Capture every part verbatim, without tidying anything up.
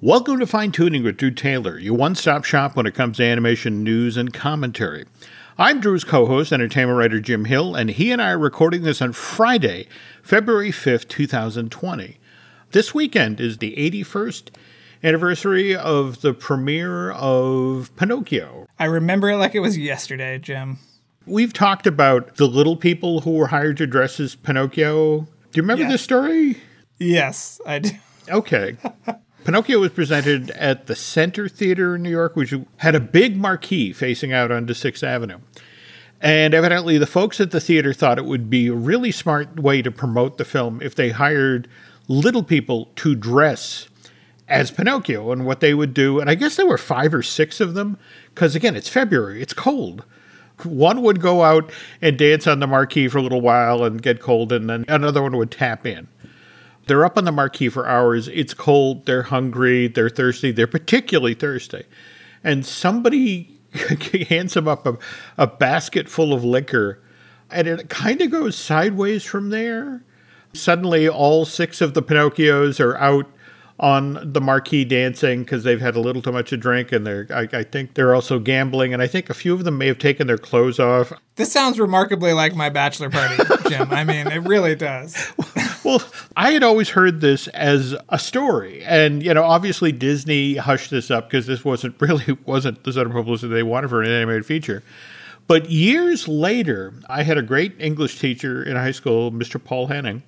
Welcome to Fine Tuning with Drew Taylor, your one-stop shop when it comes to animation news and commentary. I'm Drew's co-host, entertainment writer Jim Hill, and he and I are recording this on Friday, February fifth, twenty twenty. This weekend is the eighty-first anniversary of the premiere of Pinocchio. I remember it like it was yesterday, Jim. We've talked about the little people who were hired to dress as Pinocchio. Do you remember yeah. this story? Yes, I do. Okay. Pinocchio was presented at the Center Theater in New York, which had a big marquee facing out onto sixth avenue. And evidently the folks at the theater thought it would be a really smart way to promote the film if they hired little people to dress as Pinocchio and what they would do. And I guess there were five or six of them, because again, it's February, it's cold. One would go out and dance on the marquee for a little while and get cold, and then another one would tap in. They're up on the marquee for hours. It's cold. They're hungry. They're thirsty. They're particularly thirsty. And somebody hands them up a, a basket full of liquor, and it kind of goes sideways from there. Suddenly, all six of the Pinocchios are out on the marquee dancing because they've had a little too much to drink, and they're I, I think they're also gambling, and I think a few of them may have taken their clothes off. This sounds remarkably like my bachelor party, Jim. I mean, it really does. Well, I had always heard this as a story, and you know, obviously Disney hushed this up because this wasn't really wasn't the sort of publicity they wanted for an animated feature. But years later, I had a great English teacher in high school, Mister Paul Henning,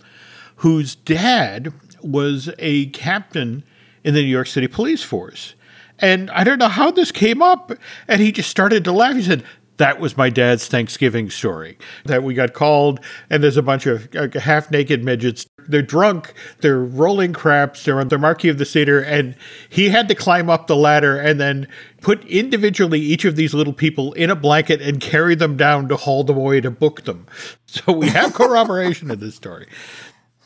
whose dad was a captain in the New York City police force. And I don't know how this came up. And he just started to laugh. He said, that was my dad's Thanksgiving story, that we got called and there's a bunch of uh, half-naked midgets. They're drunk. They're rolling craps. They're on the marquee of the theater. And he had to climb up the ladder and then put individually each of these little people in a blanket and carry them down to haul them away to book them. So we have corroboration of this story.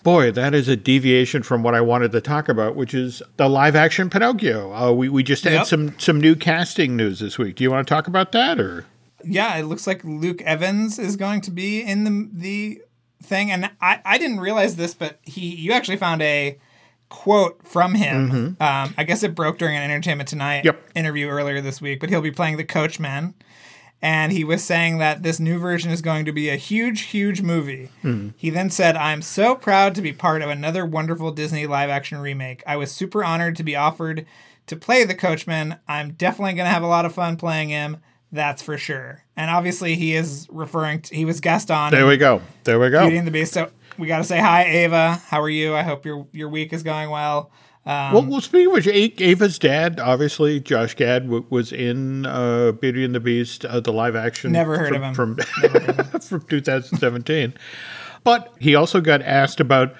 Boy, that is a deviation from what I wanted to talk about, which is the live-action Pinocchio. Uh, we, we just had yep. some, some new casting news this week. Do you want to talk about that? Or Yeah, it looks like Luke Evans is going to be in the the thing. And I, I didn't realize this, but he you actually found a quote from him. Mm-hmm. Um, I guess it broke during an Entertainment Tonight yep. interview earlier this week, but he'll be playing the Coachman. And he was saying that this new version is going to be a huge, huge movie. Mm. He then said, I'm so proud to be part of another wonderful Disney live-action remake. I was super honored to be offered to play the Coachman. I'm definitely going to have a lot of fun playing him. That's for sure. And obviously he is referring to, he was Gaston. There we go. There we go. Beauty and the Beast. So we got to say hi, Ava. How are you? I hope your your week is going well. Um, well, well, speaking of which, Ava's dad, obviously, Josh Gad, w- was in uh, Beauty and the Beast, uh, the live action. Never heard from, of him. From, Never heard of him. From two thousand seventeen. But he also got asked about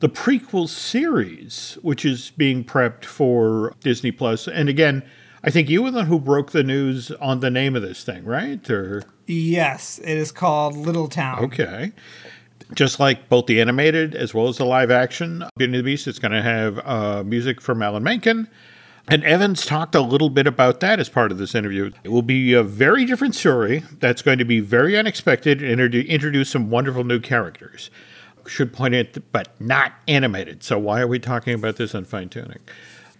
the prequel series, which is being prepped for Disney plus. And again, I think you were the one who broke the news on the name of this thing, right? Or Yes, it is called Little Town. Okay. Just like both the animated as well as the live action, Beauty and the Beast, it's going to have uh, music from Alan Menken. And Evans talked a little bit about that as part of this interview. It will be a very different story that's going to be very unexpected and introduce some wonderful new characters. Should point out, but not animated. So why are we talking about this on Fine Tuning?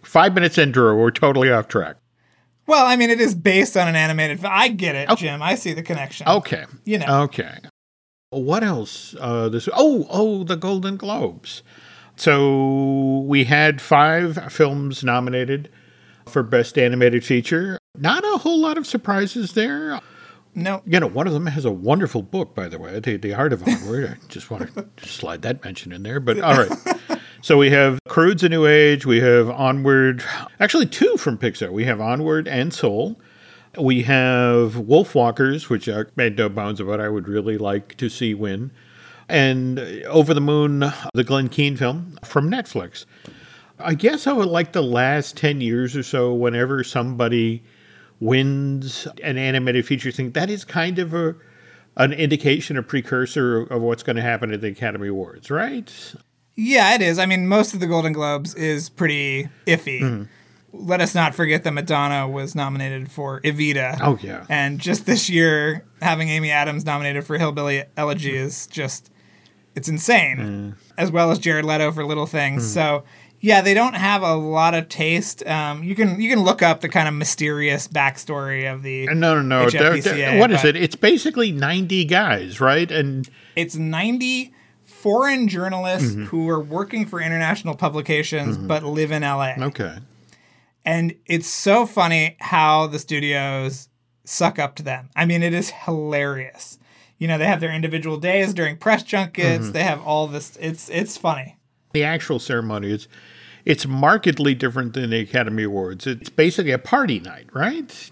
Five minutes in, Drew, we're totally off track. Well, I mean, it is based on an animated film. I get it, okay. Jim. I see the connection. Okay. You know. Okay. What else? Uh, this oh oh the Golden Globes. So we had five films nominated for Best Animated Feature. Not a whole lot of surprises there. No, you know, one of them has a wonderful book, by the way, the, the Art of Onward. I just want to slide that mention in there. But all right. So we have Croods, A New Age. We have Onward. Actually, two from Pixar. We have Onward and Soul. We have Wolf Walkers, which I made no bounds about I would really like to see win. And Over the Moon, the Glen Keane film from Netflix. I guess over like the last ten years or so, whenever somebody wins an animated feature thing, that is kind of a an indication, a precursor of what's going to happen at the Academy Awards, right? Yeah, it is. I mean, most of the Golden Globes is pretty iffy. Mm-hmm. Let us not forget that Madonna was nominated for Evita. Oh, yeah. And just this year, having Amy Adams nominated for Hillbilly Elegy is just, it's insane. Mm. As well as Jared Leto for Little Things. Mm. So Yeah, they don't have a lot of taste. Um, you can you can look up the kind of mysterious backstory of the no no no. They're, they're, what is it? It's basically ninety guys, right? And it's ninety foreign journalists mm-hmm. who are working for international publications mm-hmm. but live in L A. Okay, and it's so funny how the studios suck up to them. I mean, it is hilarious. You know, they have their individual days during press junkets. Mm-hmm. They have all this. It's it's funny. The actual ceremony, it's, it's markedly different than the Academy Awards. It's basically a party night, right?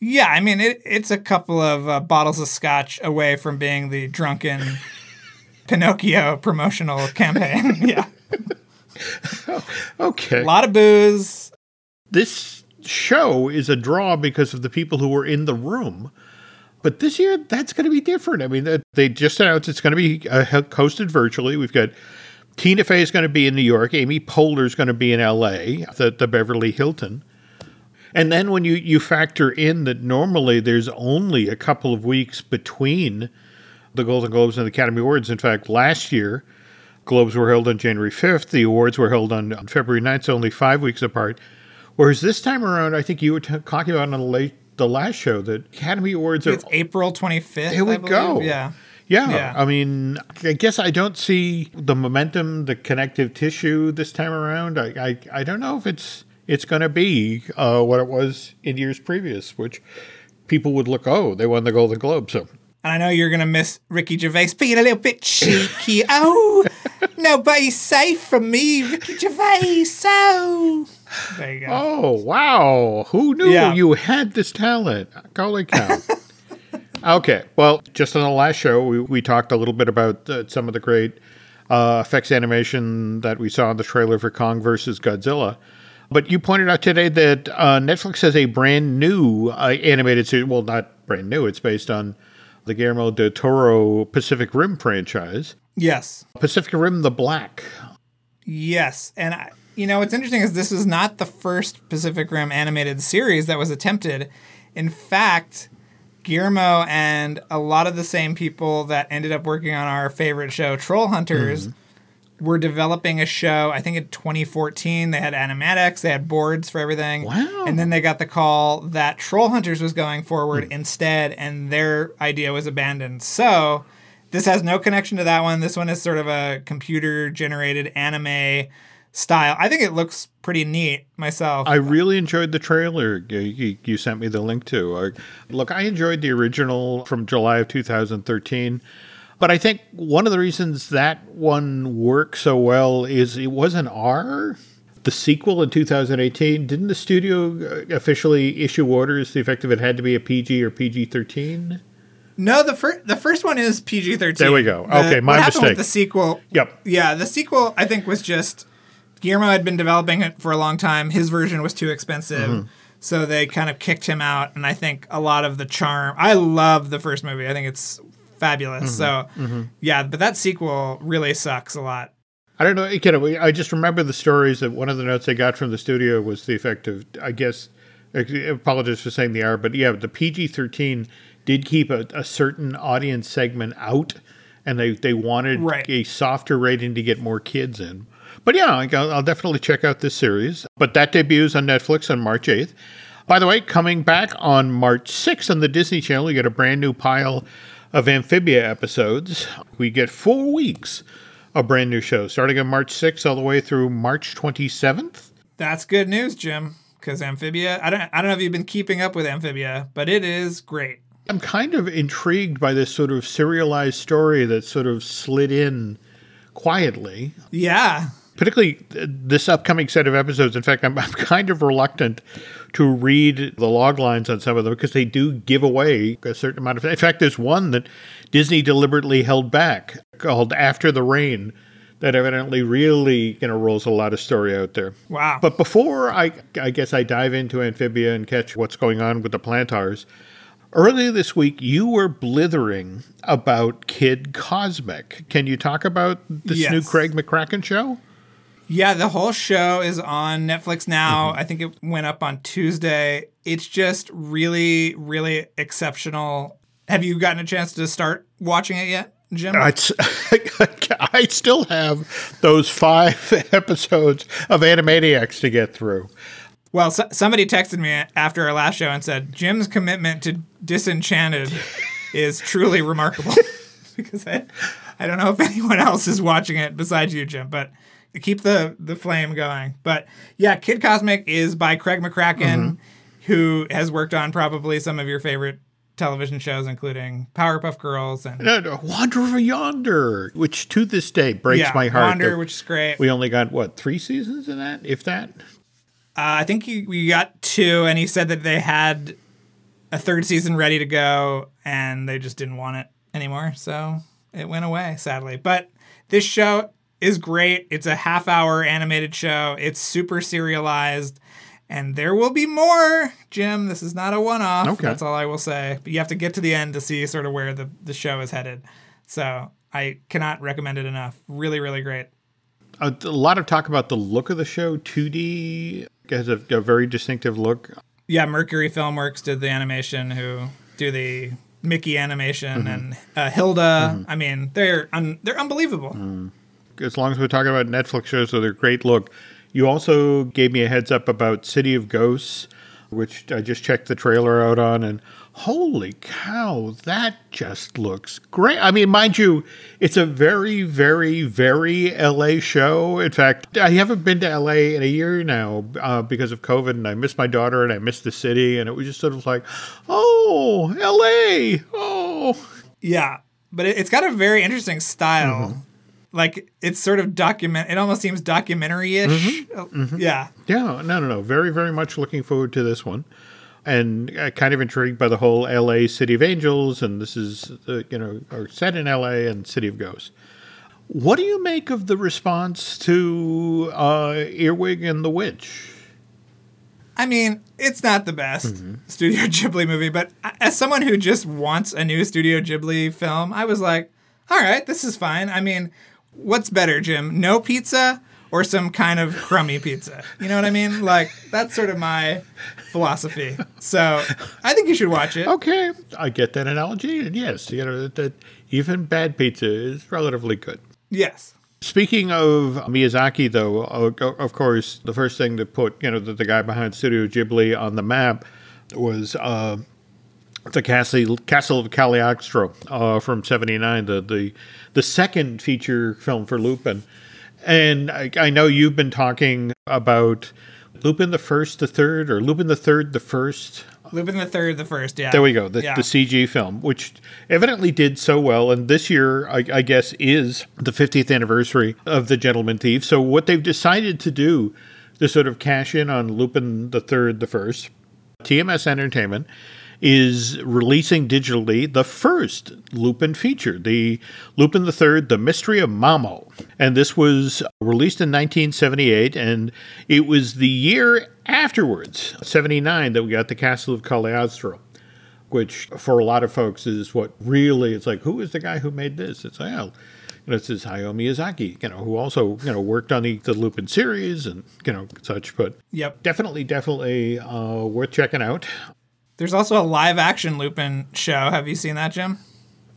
Yeah, I mean, it, it's a couple of uh, bottles of scotch away from being the drunken Pinocchio promotional campaign. Yeah. Okay. A lot of booze. This show is a draw because of the people who were in the room. But this year, that's going to be different. I mean, they just announced it's going to be uh, hosted virtually. We've got... Tina Fey is going to be in New York. Amy Poehler is going to be in L A, the, the Beverly Hilton. And then when you, you factor in that normally there's only a couple of weeks between the Golden Globes and the Academy Awards. In fact, last year, Globes were held on January fifth. The awards were held on, on February ninth, so only five weeks apart. Whereas this time around, I think you were t- talking about on the, late, the last show that Academy Awards are... It's April twenty-fifth, Here we I go. Yeah. Yeah, yeah, I mean, I guess I don't see the momentum, the connective tissue this time around. I I, I don't know if it's it's going to be uh, what it was in years previous, which people would look, oh, they won the Golden Globe. So, and I know you're going to miss Ricky Gervais being a little bit cheeky. Oh, nobody's safe from me, Ricky Gervais. Oh, there you go. Oh, wow. Who knew yeah. you had this talent? Holy cow. Okay, well, just on the last show, we, we talked a little bit about uh, some of the great uh, effects animation that we saw in the trailer for Kong versus Godzilla. But you pointed out today that uh, Netflix has a brand new uh, animated series. Well, not brand new. It's based on the Guillermo del Toro Pacific Rim franchise. Yes. Pacific Rim the Black. Yes. And, I, you know, what's interesting is this is not the first Pacific Rim animated series that was attempted. In fact... Guillermo and a lot of the same people that ended up working on our favorite show, Troll Hunters, mm-hmm. were developing a show, I think in twenty fourteen. They had animatics, they had boards for everything. Wow. And then they got the call that Troll Hunters was going forward mm-hmm. instead, and their idea was abandoned. So this has no connection to that one. This one is sort of a computer-generated anime style. I think it looks pretty neat myself. I really enjoyed the trailer you, you sent me the link to. Look, I enjoyed the original from July of two thousand thirteen, but I think one of the reasons that one worked so well is it was an R. The sequel in two thousand eighteen, didn't the studio officially issue orders to the effect of it had to be a P G or P G thirteen? No, the first the first one is P G thirteen. There we go. The, okay, my what mistake. With the sequel. Yep. Yeah, the sequel I think was just... Guillermo had been developing it for a long time. His version was too expensive, mm-hmm. so they kind of kicked him out. And I think a lot of the charm... I love the first movie. I think it's fabulous. Mm-hmm. So, mm-hmm. yeah, but that sequel really sucks a lot. I don't know. I just remember the stories that one of the notes I got from the studio was the effect of, I guess, I apologize for saying the R, but yeah, the P G thirteen did keep a, a certain audience segment out, and they, they wanted right. a softer rating to get more kids in. But yeah, I'll definitely check out this series. But that debuts on Netflix on March eighth. By the way, coming back on March sixth on the Disney Channel, you get a brand new pile of Amphibia episodes. We get four weeks of brand new shows, starting on March sixth all the way through March twenty-seventh. That's good news, Jim, because Amphibia, I don't, I don't know if you've been keeping up with Amphibia, but it is great. I'm kind of intrigued by this sort of serialized story that sort of slid in quietly. Yeah. Particularly this upcoming set of episodes. In fact, I'm, I'm kind of reluctant to read the log lines on some of them because they do give away a certain amount of... In fact, there's one that Disney deliberately held back called After the Rain that evidently really, you know, rolls a lot of story out there. Wow. But before I, I guess I dive into Amphibia and catch what's going on with the Plantars, earlier this week, you were blithering about Kid Cosmic. Can you talk about this yes. new Craig McCracken show? Yeah, the whole show is on Netflix now. Mm-hmm. I think it went up on Tuesday. It's just really, really exceptional. Have you gotten a chance to start watching it yet? Jim? I, I still have those five episodes of Animaniacs to get through. Well, so, somebody texted me after our last show and said, Jim's commitment to Disenchanted is truly remarkable. Because I, I don't know if anyone else is watching it besides you, Jim, but keep the, the flame going. But yeah, Kid Cosmic is by Craig McCracken, mm-hmm. who has worked on probably some of your favorite television shows, including Powerpuff Girls and no, no, Wanderer Yonder, which to this day breaks yeah, my heart. Wanderer, which is great. We only got what three seasons of that, if that. Uh, I think you, we got two, and he said that they had a third season ready to go, and they just didn't want it anymore, so it went away, sadly. But this show is great. It's a half-hour animated show. It's super serialized. And there will be more, Jim. This is not a one-off. Okay. That's all I will say. But you have to get to the end to see sort of where the, the show is headed. So I cannot recommend it enough. Really, really great. A, a lot of talk about the look of the show. two D has a, a very distinctive look. Yeah, Mercury Filmworks did the animation, who do the Mickey animation, mm-hmm. and uh, Hilda. Mm-hmm. I mean, they're un, they're unbelievable. Mm. As long as we're talking about Netflix shows, so they're great look. You also gave me a heads up about City of Ghosts, which I just checked the trailer out on, and holy cow, that just looks great. I mean, mind you, it's a very, very, very L A show. In fact, I haven't been to L A in a year now uh, because of COVID, and I miss my daughter, and I miss the city, and it was just sort of like, oh, L A, oh. Yeah, but it's got a very interesting style. Mm-hmm. Like, it's sort of document. It almost seems documentary-ish. Mm-hmm. Mm-hmm. Yeah. Yeah. No, no, no. Very, very much looking forward to this one. And uh, kind of intrigued by the whole L A City of Angels. And this is, uh, you know, or set in L A and City of Ghosts. What do you make of the response to uh, Earwig and the Witch? I mean, it's not the best mm-hmm. Studio Ghibli movie. But as someone who just wants a new Studio Ghibli film, I was like, all right, this is fine. I mean... What's better, Jim? No pizza or some kind of crummy pizza? You know what I mean? Like, that's sort of my philosophy. So I think you should watch it. Okay. I get that analogy. And yes, you know, that, that even bad pizza is relatively good. Yes. Speaking of Miyazaki, though, of course, the first thing that put, you know, the, the guy behind Studio Ghibli on the map was uh, the Castle, Castle of Cagliostro uh, from seventy-nine, the... the the second feature film for Lupin. And I, I know you've been talking about Lupin the First, the Third, or Lupin the Third, the First. Lupin the Third, the First, yeah. There we go, the, yeah. the C G film, which evidently did so well. And this year, I, I guess, is the fiftieth anniversary of The Gentleman Thief. So what they've decided to do to sort of cash in on Lupin the Third, the First, T M S Entertainment is releasing digitally the first Lupin feature, the Lupin the Third, The Mystery of Mamo. And this was released in nineteen seventy-eight, and it was the year afterwards, seventy-nine, that we got the Castle of Cagliostro, which for a lot of folks is what really, it's like, who is the guy who made this? It's like, oh, you know, it's this Hayao Miyazaki, you know, who also, you know, worked on the, the Lupin series and, you know, such. But yep, definitely, definitely uh, worth checking out. There's also a live-action Lupin show. Have you seen that, Jim?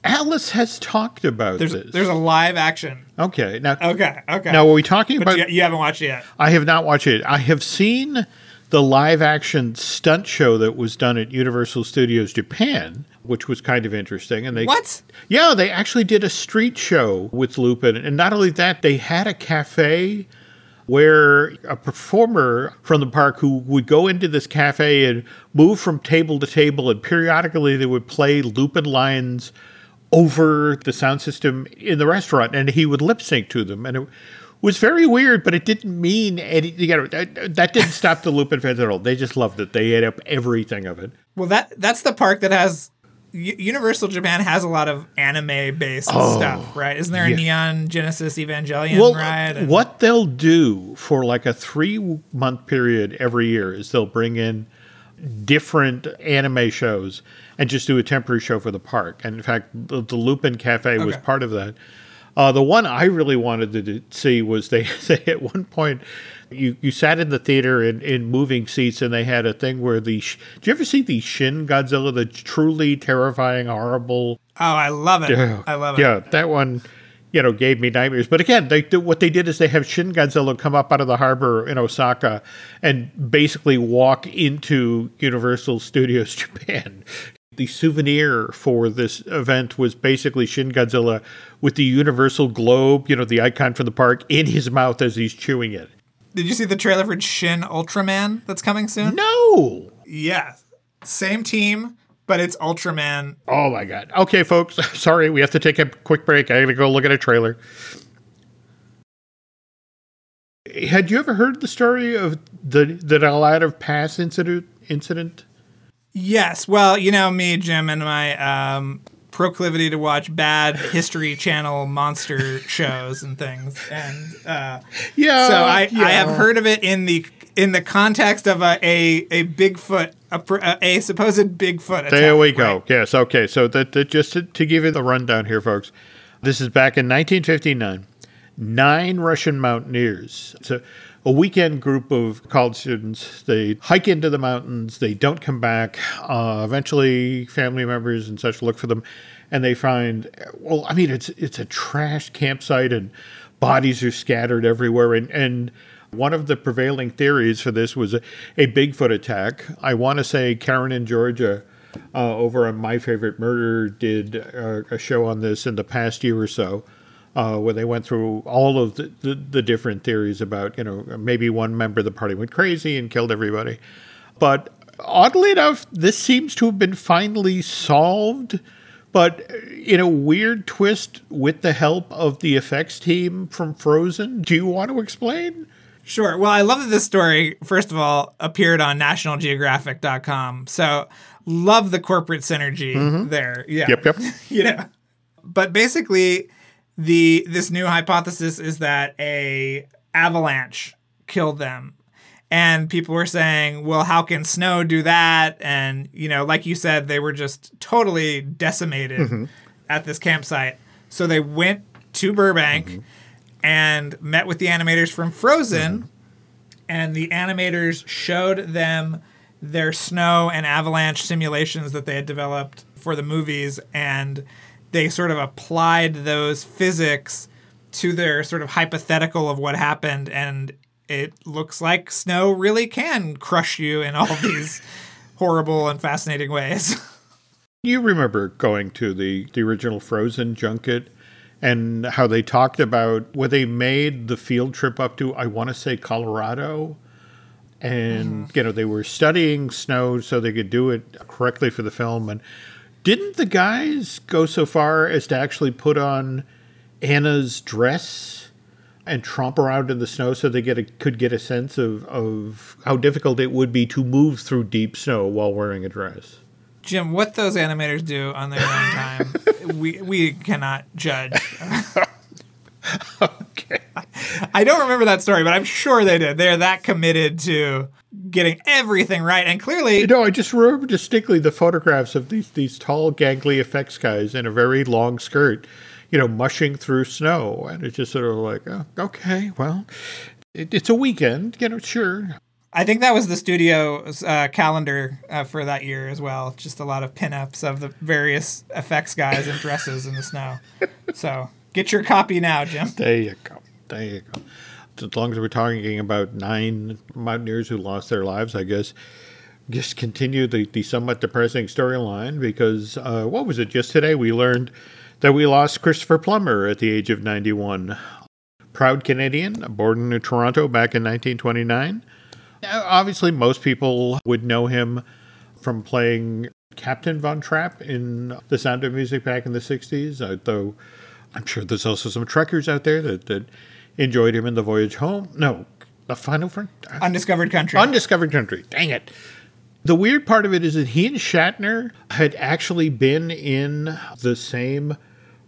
Alice has talked about there's, this. There's a live-action. Okay. Now, okay, okay. Now, are we talking but about... You, you haven't watched it yet. I have not watched it. I have seen the live-action stunt show that was done at Universal Studios Japan, which was kind of interesting. And they What? Yeah, they actually did a street show with Lupin. And not only that, they had a cafe where a performer from the park who would go into this cafe and move from table to table, and periodically they would play Lupin lines over the sound system in the restaurant, and he would lip sync to them. And it was very weird, but it didn't mean any, you know, that, that didn't stop the Lupin fans at all. They just loved it. They ate up everything of it. Well, that that's the park that has... Universal Japan has a lot of anime-based oh, stuff, right? Isn't there a yeah. Neon Genesis Evangelion well, ride? And- what they'll do for like a three-month period every year is they'll bring in different anime shows and just do a temporary show for the park. And in fact, the, the Lupin Cafe was okay. part of that. Uh, the one I really wanted to do, see was they, they at one point... You you sat in the theater in, in moving seats, and they had a thing where the... Did you ever see the Shin Godzilla, the truly terrifying, horrible I love it. Yeah. I love it. Yeah, that one, you know, gave me nightmares. But again, they what they did is they have Shin Godzilla come up out of the harbor in Osaka and basically walk into Universal Studios Japan. The souvenir for this event was basically Shin Godzilla with the Universal Globe, you know, the icon for the park, in his mouth as he's chewing it. Did you see the trailer for Shin Ultraman that's coming soon? No! Yeah. Same team, but it's Ultraman. Oh, my God. Okay, folks. Sorry, we have to take a quick break. I got to go look at a trailer. Had you ever heard the story of the, the Delight of Pass incident? incident? Yes. Well, you know me, Jim, and my um, proclivity to watch bad History Channel monster shows and things. And uh, yeah, so I, yeah. I have heard of it in the in the context of a a, a Bigfoot a, a supposed Bigfoot attack. There we go. Right? Yes. Okay. So that, that just to, to give you the rundown here, folks. This is back in nineteen fifty-nine. Nine Russian mountaineers. So. A weekend group of college students, they hike into the mountains, they don't come back. Uh, eventually, family members and such look for them, and they find, well, I mean, it's it's a trash campsite, and bodies are scattered everywhere. And, and one of the prevailing theories for this was a, a Bigfoot attack. I want to say Karen in Georgia, uh, over on My Favorite Murder, did a, a show on this in the past year or so. Uh, where they went through all of the, the, the different theories about, you know, maybe one member of the party went crazy and killed everybody. But oddly enough, this seems to have been finally solved, but in a weird twist with the help of the effects team from Frozen. Do you want to explain? Sure. Well, I love that this story, first of all, appeared on national geographic dot com. So love the corporate synergy mm-hmm. there. Yeah. Yep, yep. You know, but basically... The this new hypothesis is that a avalanche killed them. And people were saying, well, how can snow do that? And, you know, like you said, they were just totally decimated mm-hmm. at this campsite. So they went to Burbank mm-hmm. and met with the animators from Frozen. Mm-hmm. And the animators showed them their snow and avalanche simulations that they had developed for the movies, and they sort of applied those physics to their sort of hypothetical of what happened. And it looks like snow really can crush you in all these horrible and fascinating ways. You remember going to the, the original Frozen junket and how they talked about where they made the field trip up to, I want to say, Colorado. And, mm. you know, they were studying snow so they could do it correctly for the film. And didn't the guys go so far as to actually put on Anna's dress and tromp around in the snow so they get a, could get a sense of, of how difficult it would be to move through deep snow while wearing a dress? Jim, what those animators do on their own time, we we cannot judge. Okay. I don't remember that story, but I'm sure they did. They're that committed to getting everything right, and clearly... You know, I just remember distinctly the photographs of these these tall, gangly effects guys in a very long skirt, you know, mushing through snow, and it's just sort of like, oh, okay, well, it, it's a weekend, you know, sure. I think that was the studio's uh, calendar uh, for that year as well, just a lot of pinups of the various effects guys in dresses in the snow. So... Get your copy now, Jim. There you go. There you go. As long as we're talking about nine mountaineers who lost their lives, I guess, just continue the, the somewhat depressing storyline because, uh, what was it, just today we learned that we lost Christopher Plummer at the age of ninety-one. Proud Canadian, born in Toronto back in nineteen twenty-nine. Now, obviously, most people would know him from playing Captain Von Trapp in The Sound of Music back in the sixties, though... I'm sure there's also some trekkers out there that, that enjoyed him in The Voyage Home. No, The Final Frontier. Undiscovered Country. Undiscovered Country. Dang it. The weird part of it is that he and Shatner had actually been in the same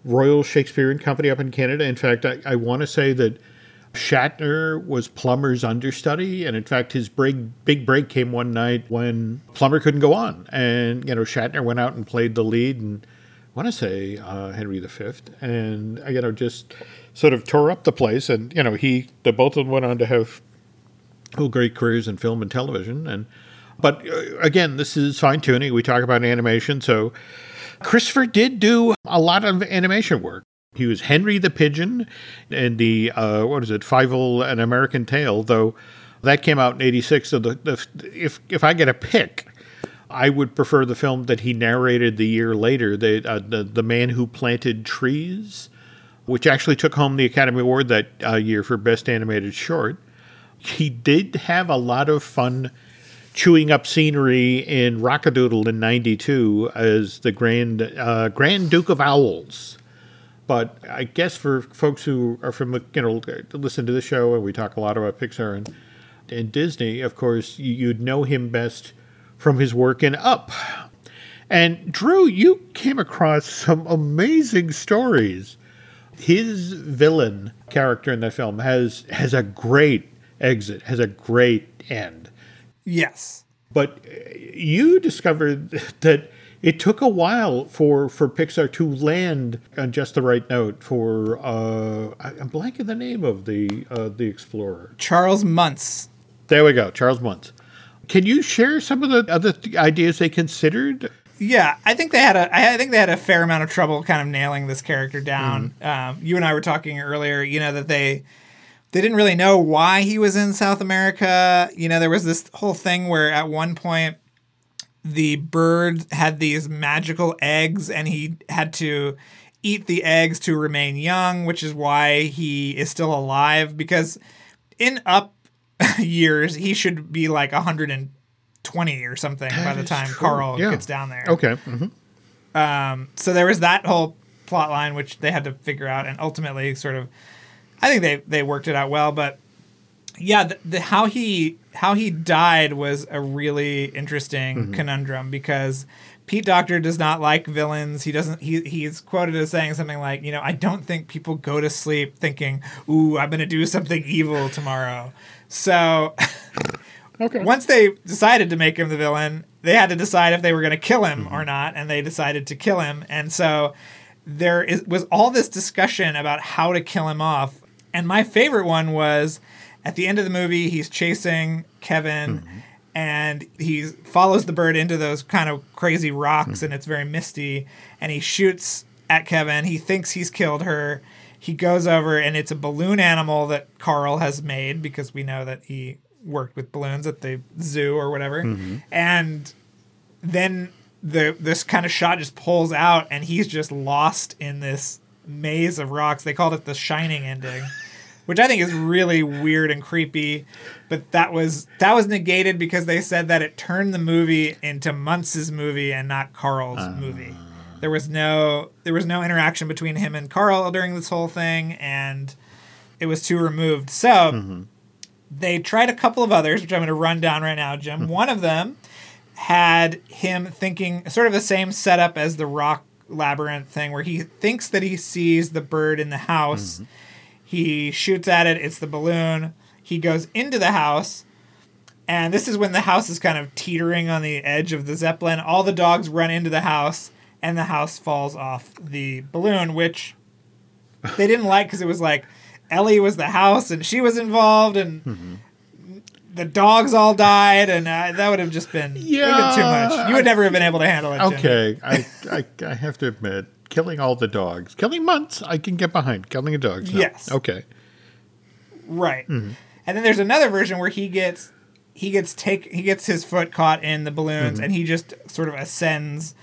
Royal Shakespearean Company up in Canada. In fact, I, I want to say that Shatner was Plummer's understudy. And in fact, his big, big break came one night when Plummer couldn't go on. And, you know, Shatner went out and played the lead and... I want to say uh, Henry the Fifth, and, you know, just sort of tore up the place. And, you know, he, the both of them went on to have oh, great careers in film and television. And, but uh, again, this is fine tuning. We talk about animation. So Christopher did do a lot of animation work. He was Henry the Pigeon and the, uh, what is it, Fievel, An American Tale, though that came out in eighty-six. So the, the, if if I get a pick, I would prefer the film that he narrated the year later, the, uh, the, the Man Who Planted Trees, which actually took home the Academy Award that uh, year for Best Animated Short. He did have a lot of fun chewing up scenery in Rockadoodle in ninety-two as the Grand uh, Grand Duke of Owls. But I guess for folks who are from, you know, listen to the show, and we talk a lot about Pixar and, and Disney, of course, you'd know him best from his work in Up. And Drew, you came across some amazing stories. His villain character in the film has has a great exit, has a great end. Yes. But you discovered that it took a while for, for Pixar to land on just the right note for, uh, I'm blanking the name of the uh, the explorer. Charles Muntz. There we go, Charles Muntz. Can you share some of the other th- ideas they considered? Yeah, I think they had a I think they had a fair amount of trouble kind of nailing this character down. Mm-hmm. Um, you and I were talking earlier, you know, that they they didn't really know why he was in South America. You know, there was this whole thing where at one point, the bird had these magical eggs and he had to eat the eggs to remain young, which is why he is still alive, because in Up years, he should be like one hundred twenty or something that by the time true. Carl yeah. gets down there. Okay. Mm-hmm. Um, so there was that whole plot line, which they had to figure out. And ultimately sort of, I think they, they worked it out well, but yeah, the, the, how he how he died was a really interesting mm-hmm. conundrum, because Pete Docter does not like villains. He doesn't. He he's quoted as saying something like, you know, I don't think people go to sleep thinking, "Ooh, I'm going to do something evil tomorrow." So, okay. Once they decided to make him the villain, they had to decide if they were going to kill him mm-hmm. or not, and they decided to kill him. And so, there is, was all this discussion about how to kill him off. And my favorite one was, at the end of the movie, he's chasing Kevin, mm-hmm. and he follows the bird into those kind of crazy rocks, mm-hmm. and it's very misty, and he shoots at Kevin. He thinks he's killed her. He goes over, and it's a balloon animal that Carl has made, because we know that he worked with balloons at the zoo or whatever. Mm-hmm. And then the this kind of shot just pulls out, and he's just lost in this maze of rocks. They called it the Shining ending. Which I think is really weird and creepy, but that was that was negated because they said that it turned the movie into Muntz's movie and not Carl's uh, movie. There was no there was no interaction between him and Carl during this whole thing, and it was too removed. So mm-hmm. they tried a couple of others, which I'm going to run down right now, Jim. Mm-hmm. One of them had him thinking sort of the same setup as the rock labyrinth thing, where he thinks that he sees the bird in the house. Mm-hmm. He shoots at it. It's the balloon. He goes into the house. And this is when the house is kind of teetering on the edge of the Zeppelin. All the dogs run into the house, and the house falls off the balloon, which they didn't like because it was like Ellie was the house, and she was involved, and mm-hmm. the dogs all died, and uh, that would have just been, yeah, been too much. You would never have been able to handle it, Okay, I, I, I have to admit. Killing all the dogs. Killing months, I can get behind. Killing a dog. No. Yes. Okay. Right. Mm-hmm. And then there's another version where he gets he gets take he gets his foot caught in the balloons, mm-hmm. and he just sort of ascends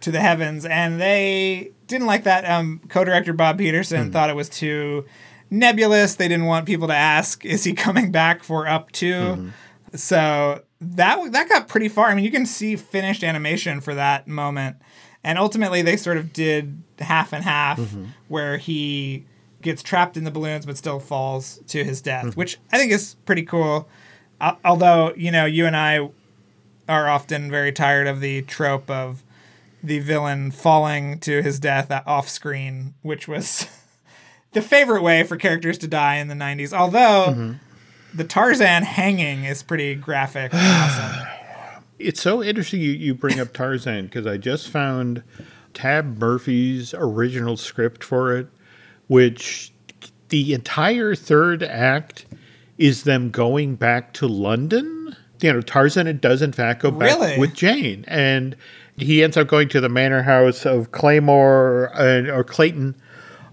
to the heavens. And they didn't like that. Um, co-director Bob Peterson mm-hmm. thought it was too nebulous. They didn't want people to ask, "Is he coming back for Up two?" Mm-hmm. So that that got pretty far. I mean, you can see finished animation for that moment. And ultimately, they sort of did half and half, mm-hmm. where he gets trapped in the balloons but still falls to his death, mm-hmm. which I think is pretty cool. Uh, although, you know, you and I are often very tired of the trope of the villain falling to his death off screen, which was the favorite way for characters to die in the nineties. Although mm-hmm. the Tarzan hanging is pretty graphic and awesome. It's so interesting you, you bring up Tarzan, because I just found Tab Murphy's original script for it, which the entire third act is them going back to London. You know, Tarzan does in fact go back really? With Jane, and He ends up going to the manor house of Claymore uh, or Clayton.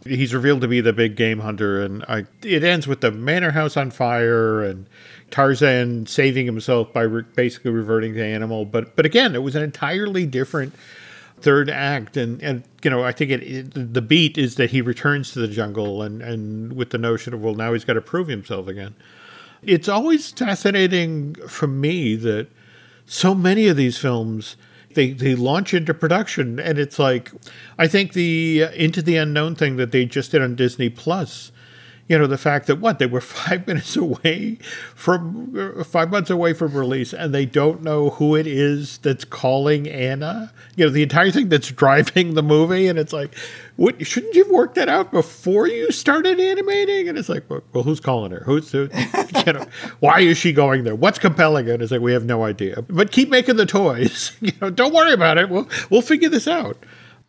He's revealed to be the big game hunter, and I, it ends with the manor house on fire and Tarzan saving himself by re- basically reverting to animal. But but again, it was an entirely different third act, and, and you know, I think it, it, the beat is that he returns to the jungle, and, and with the notion of, well, now he's got to prove himself again. It's always fascinating for me that so many of these films, They they launch into production, and it's like, I think the uh, Into the Unknown thing that they just did on Disney+, you know, the fact that, what, they were five minutes away from, uh, five months away from release, and they don't know who it is that's calling Anna, you know, the entire thing that's driving the movie, and it's like, what, shouldn't you have worked that out before you started animating? And it's like, well, well who's calling her? Who's, who, you know, why is she going there? What's compelling her? And it's like, we have no idea. But keep making the toys. You know, don't worry about it. We'll we'll figure this out.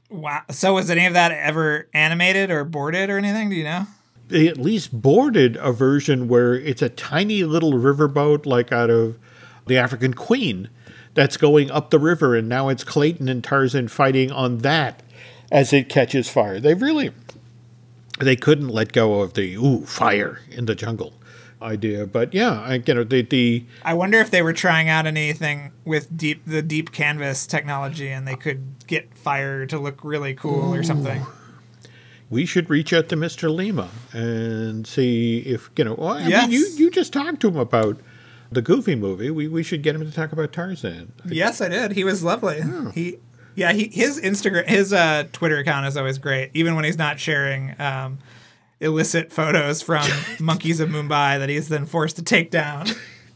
Wow. So was any of that ever animated or boarded or anything? Do you know? They at least boarded a version where it's a tiny little riverboat, like out of The African Queen, that's going up the river, and now it's Clayton and Tarzan fighting on that as it catches fire. They really, they couldn't let go of the, ooh, fire in the jungle idea. But yeah, I, you know, the, the... I wonder if they were trying out anything with deep the deep canvas technology, and they could get fire to look really cool, ooh, or something. We should reach out to Mister Lima and see if, you know, well, I yes. mean, you, you just talked to him about the Goofy movie. We we should get him to talk about Tarzan. I yes, guess. I did. He was lovely. Oh. He, yeah, he, his Instagram, his uh, Twitter account is always great, even when he's not sharing um, illicit photos from monkeys of Mumbai that he's then forced to take down.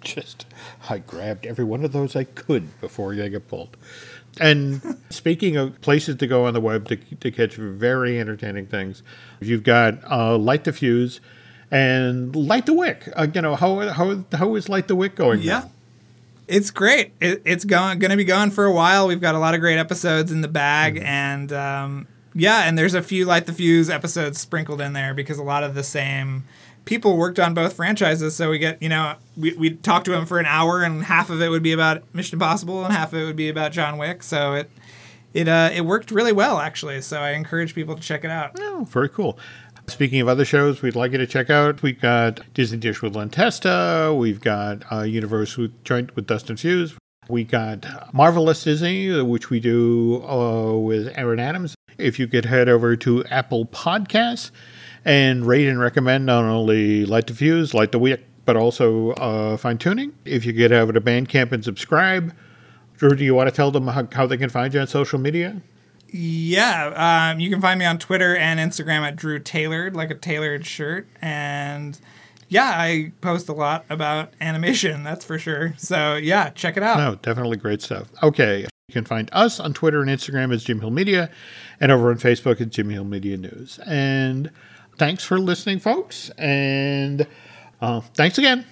Just, I grabbed every one of those I could before they get pulled. And speaking of places to go on the web to, to catch very entertaining things, you've got uh, Light the Fuse and Light the Wick. Uh, you know, how how how is Light the Wick going yeah. now? It's great. It, it's going going to be going for a while. We've got a lot of great episodes in the bag. Mm-hmm. And, um, yeah, and there's a few Light the Fuse episodes sprinkled in there because a lot of the same people worked on both franchises, so we get, you know, we we talked to him for an hour, and half of it would be about Mission Impossible, and half of it would be about John Wick. So it it uh, it worked really well, actually. So I encourage people to check it out. Oh, very cool. Speaking of other shows we'd like you to check out, we've got Disney Dish with Len Testa. We've got uh, Universe with, joint with Dustin Fuse. We got Marvelous Disney, which we do uh, with Aaron Adams. If you could head over to Apple Podcasts and rate and recommend not only Light the Fuse, Light the Wick, but also uh, Fine Tuning. If you get over to Bandcamp and subscribe. Drew, do you want to tell them how, how they can find you on social media? Yeah, um, you can find me on Twitter and Instagram at Drew Taylored, like a tailored shirt. And yeah, I post a lot about animation, that's for sure. So yeah, check it out. No, definitely great stuff. Okay. You can find us on Twitter and Instagram as Jim Hill Media, and over on Facebook at Jim Hill Media News. And thanks for listening, folks. And uh, thanks again.